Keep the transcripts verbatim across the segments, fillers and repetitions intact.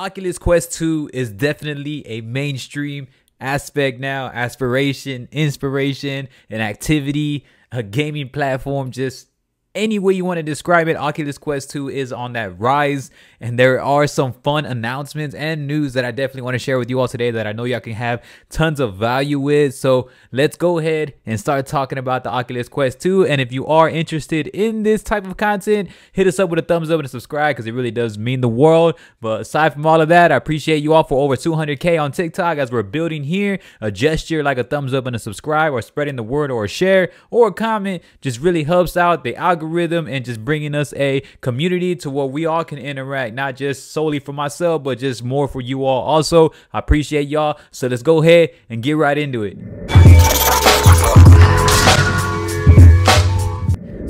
Oculus Quest two is definitely a mainstream aspect now, aspiration, inspiration, an activity, a gaming platform, just any way you want to describe it. Oculus Quest two is on that rise, and there are some fun announcements and news that I definitely want to share with you all today that I know y'all can have tons of value with. So let's go ahead and start talking about the Oculus Quest two. And if you are interested in this type of content, hit us up with a thumbs up and a subscribe, because it really does mean the world. But aside from all of that, I appreciate you all for over two hundred K on TikTok as we're building here. A gesture like a thumbs up and a subscribe, or spreading the word, or a share, or a comment, just really helps out the algorithm algorithm and just bringing us a community to where we all can interact, not just solely for myself, but just more for you all also. I appreciate y'all, so let's go ahead and get right into it.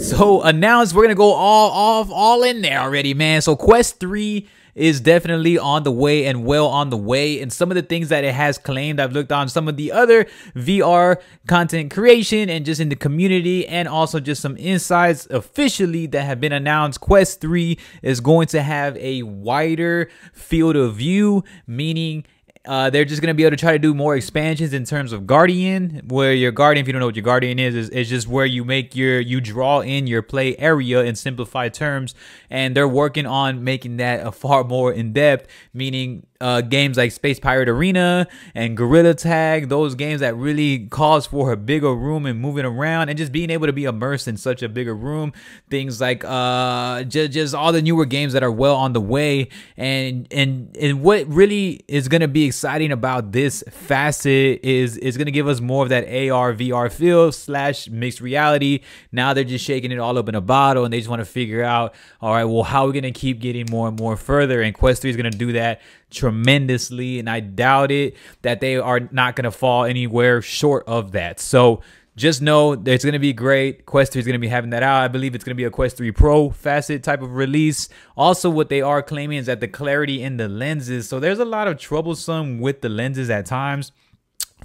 So announced, we're gonna go all off all in there already, man. So Quest three is definitely on the way, and well on the way. And some of the things that it has claimed, I've looked on some of the other V R content creation and just in the community, and also just some insights officially that have been announced. Quest three is going to have a wider field of view, meaning Uh, they're just going to be able to try to do more expansions in terms of Guardian, where your Guardian, if you don't know what your Guardian is, is, is just where you make your, you draw in your play area in simplified terms. And they're working on making that a far more in depth, meaning uh, games like Space Pirate Arena and Gorilla Tag, those games that really calls for a bigger room and moving around and just being able to be immersed in such a bigger room. Things like uh, just, just all the newer games that are well on the way. And, and, and what really is going to be exciting about this facet is it's going to give us more of that A R V R feel slash mixed reality. Now they're just shaking it all up in a bottle, and they just want to figure out, all right, well, how are we going to keep getting more and more further? And Quest three is going to do that tremendously, and I doubt it that they are not going to fall anywhere short of that. So just know that it's going to be great. Quest three is going to be having that out. I believe it's going to be a Quest three Pro facet type of release. Also, what they are claiming is that the clarity in the lenses. So there's a lot of troublesome with the lenses at times,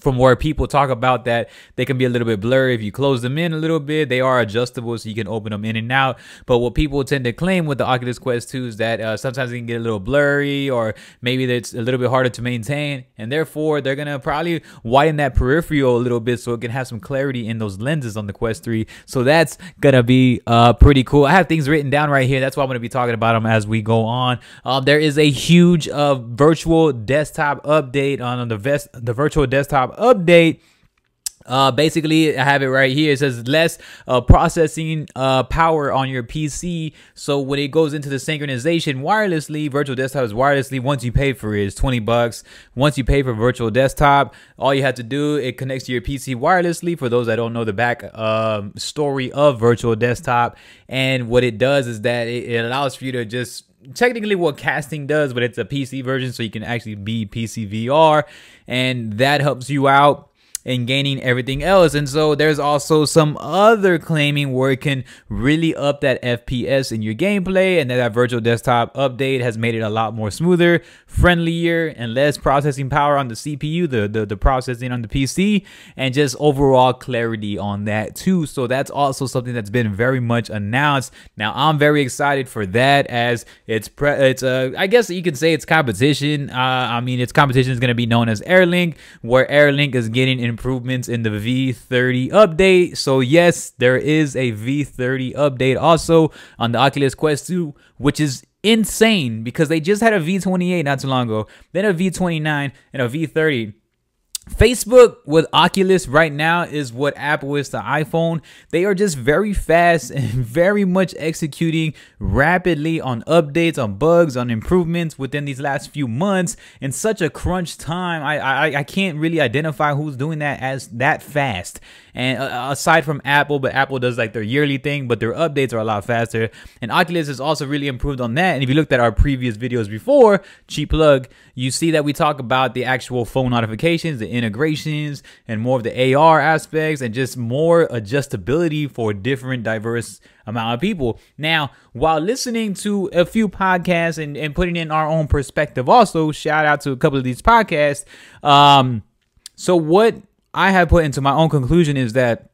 from where people talk about that they can be a little bit blurry if you close them in a little bit. They are adjustable, so you can open them in and out. But what people tend to claim with the Oculus Quest two is that uh, sometimes they can get a little blurry, or maybe it's a little bit harder to maintain, and therefore they're gonna probably widen that peripheral a little bit so it can have some clarity in those lenses on the Quest three. So that's gonna be uh, pretty cool. I have things written down right here. That's why I'm gonna be talking about them as we go on. Uh, there is a huge uh, virtual desktop update on, on the vest, the virtual desktop update. Uh, basically, I have it right here. It says less uh, processing uh, power on your P C. So when it goes into the synchronization wirelessly, virtual desktop is wirelessly. Once you pay for it, it's twenty bucks. Once you pay for virtual desktop, all you have to do, it connects to your P C wirelessly. For those that don't know the back um, story of virtual desktop, and what it does is that it, it allows for you to just technically what casting does, but it's a P C version, so you can actually be P C V R, and that helps you out and gaining everything else. And so there's also some other claiming where it can really up that F P S in your gameplay, and that, that virtual desktop update has made it a lot more smoother, friendlier, and less processing power on the C P U, the, the, the processing on the P C, and just overall clarity on that too. So that's also something that's been very much announced. Now I'm very excited for that, as it's, pre it's a, I guess you can say it's competition. Uh, I mean, its competition is gonna be known as AirLink, where AirLink is getting in improvements in the V thirty update. So yes, there is a V thirty update also on the Oculus Quest two, which is insane because they just had a V twenty-eight not too long ago, then a V twenty-nine and a V thirty. Facebook with Oculus right now is what Apple is to iPhone. They are just very fast and very much executing rapidly on updates, on bugs, on improvements within these last few months in such a crunch time. I I, I can't really identify who's doing that as that fast. And uh, aside from Apple, but Apple does like their yearly thing, but their updates are a lot faster. And Oculus has also really improved on that. And if you looked at our previous videos before, cheap plug, you see that we talk about the actual phone notifications, the integrations, and more of the A R aspects, and just more adjustability for different diverse amount of people. Now, while listening to a few podcasts and, and putting in our own perspective also, shout out to a couple of these podcasts. Um, so what I have put into my own conclusion is that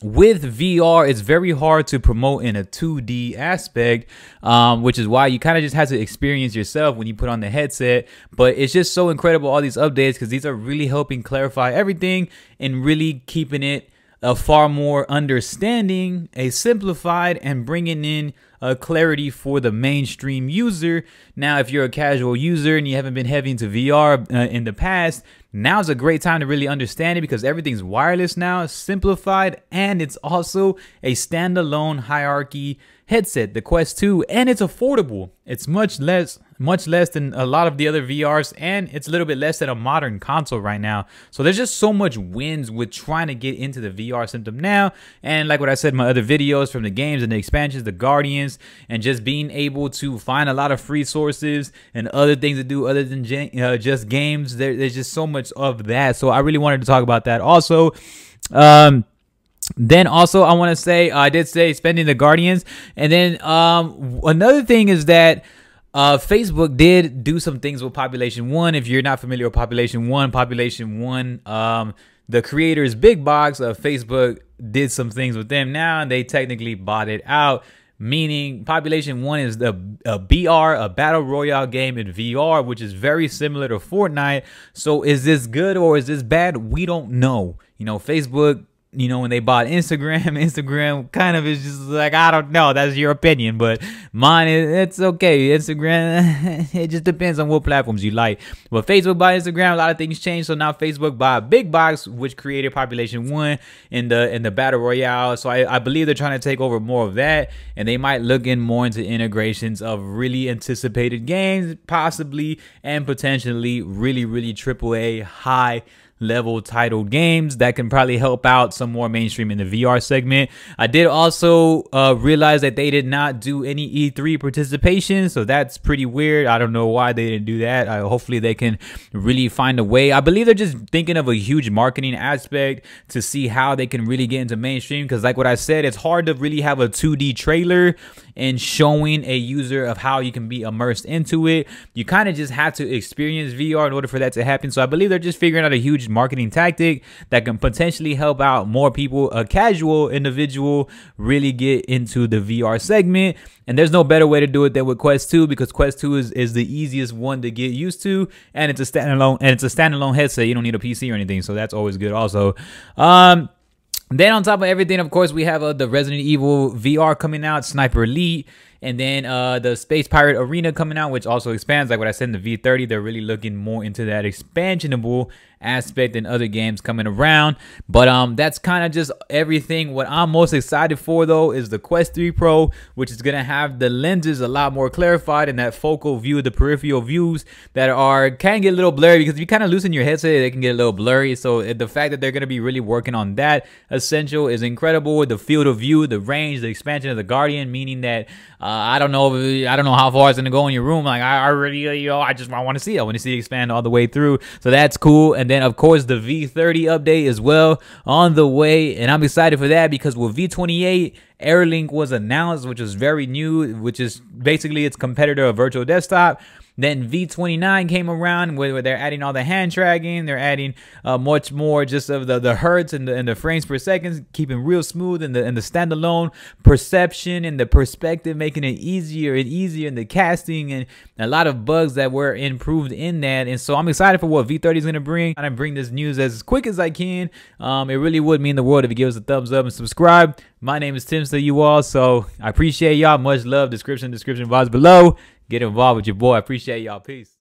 with V R, it's very hard to promote in a two D aspect, um, which is why you kind of just have to experience yourself when you put on the headset. But it's just so incredible, all these updates, because these are really helping clarify everything and really keeping it a far more understanding, a simplified, and bringing in a clarity for the mainstream user. Now, if you're a casual user and you haven't been heavy into V R uh, in the past, now's a great time to really understand it, because everything's wireless now, simplified, and it's also a standalone hierarchy headset, the Quest two, and it's affordable. It's much less much less than a lot of the other V Rs, and it's a little bit less than a modern console right now. So there's just so much wins with trying to get into the V R system now. And like what I said in my other videos, from the games and the expansions, the Guardians, and just being able to find a lot of free sources and other things to do other than uh, just games, there, there's just so much of that. So I really wanted to talk about that also. Um, Then also, I want to say, uh, I did say spending the Guardians. And then um, another thing is that uh, Facebook did do some things with Population One. If you're not familiar with Population One, Population One, um, the creators, Big Box of Facebook, did some things with them now, and they technically bought it out. Meaning Population One is the a B R, a battle royale game in V R, which is very similar to Fortnite. So is this good or is this bad? We don't know. You know, Facebook, you know, when they bought Instagram, Instagram kind of is just like, I don't know, that's your opinion, but mine is, it's okay. Instagram, it just depends on what platforms you like. But Facebook bought Instagram, a lot of things changed. So now Facebook bought Big Box, which created Population One in the in the battle royale. So I, I believe they're trying to take over more of that, and they might look in more into integrations of really anticipated games, possibly and potentially really, really triple A high level titled games that can probably help out some more mainstream in the V R segment. I did also uh, realize that they did not do any E three participation, so that's pretty weird. I don't know why they didn't do that. I, hopefully they can really find a way. I believe they're just thinking of a huge marketing aspect to see how they can really get into mainstream, because like what I said, it's hard to really have a two D trailer and showing a user of how you can be immersed into it. You kind of just have to experience V R in order for that to happen. So I believe they're just figuring out a huge marketing tactic that can potentially help out more people, a casual individual, really get into the V R segment. And there's no better way to do it than with Quest two, because Quest two is, is the easiest one to get used to, and it's a standalone and it's a standalone headset. You don't need a P C or anything, so that's always good also. Um, then on top of everything, of course, we have uh, the Resident Evil V R coming out, Sniper Elite, and then uh, the Space Pirate Arena coming out, which also expands. Like what I said in the V thirty, they're really looking more into that expansionable aspect and other games coming around. But um, that's kind of just everything. What I'm most excited for, though, is the Quest three Pro, which is going to have the lenses a lot more clarified, and that focal view, the peripheral views that are can get a little blurry, because if you kind of loosen your headset, they can get a little blurry. So the fact that they're going to be really working on that essential is incredible. The field of view, the range, the expansion of the Guardian, meaning that uh, I don't know. I don't know how far it's gonna go in your room. Like I already, you know, I just I want to see. I want to see it expand all the way through. So that's cool. And then of course the V thirty update as well on the way, and I'm excited for that, because with V twenty-eight, AirLink was announced, which was very new, which is basically its competitor of Virtual Desktop. Then V twenty-nine came around, where they're adding all the hand tracking, they're adding uh, much more just of the, the hertz and the, and the frames per second, keeping real smooth, and the, and the standalone perception and the perspective, making it easier and easier in the casting, and a lot of bugs that were improved in that. And so I'm excited for what V thirty is going to bring. I'm going to bring this news as quick as I can. Um, it really would mean the world if you give us a thumbs up and subscribe. My name is Tim, so you all, so I appreciate y'all. Much love. Description, description box below. Get involved with your boy. I appreciate y'all. Peace.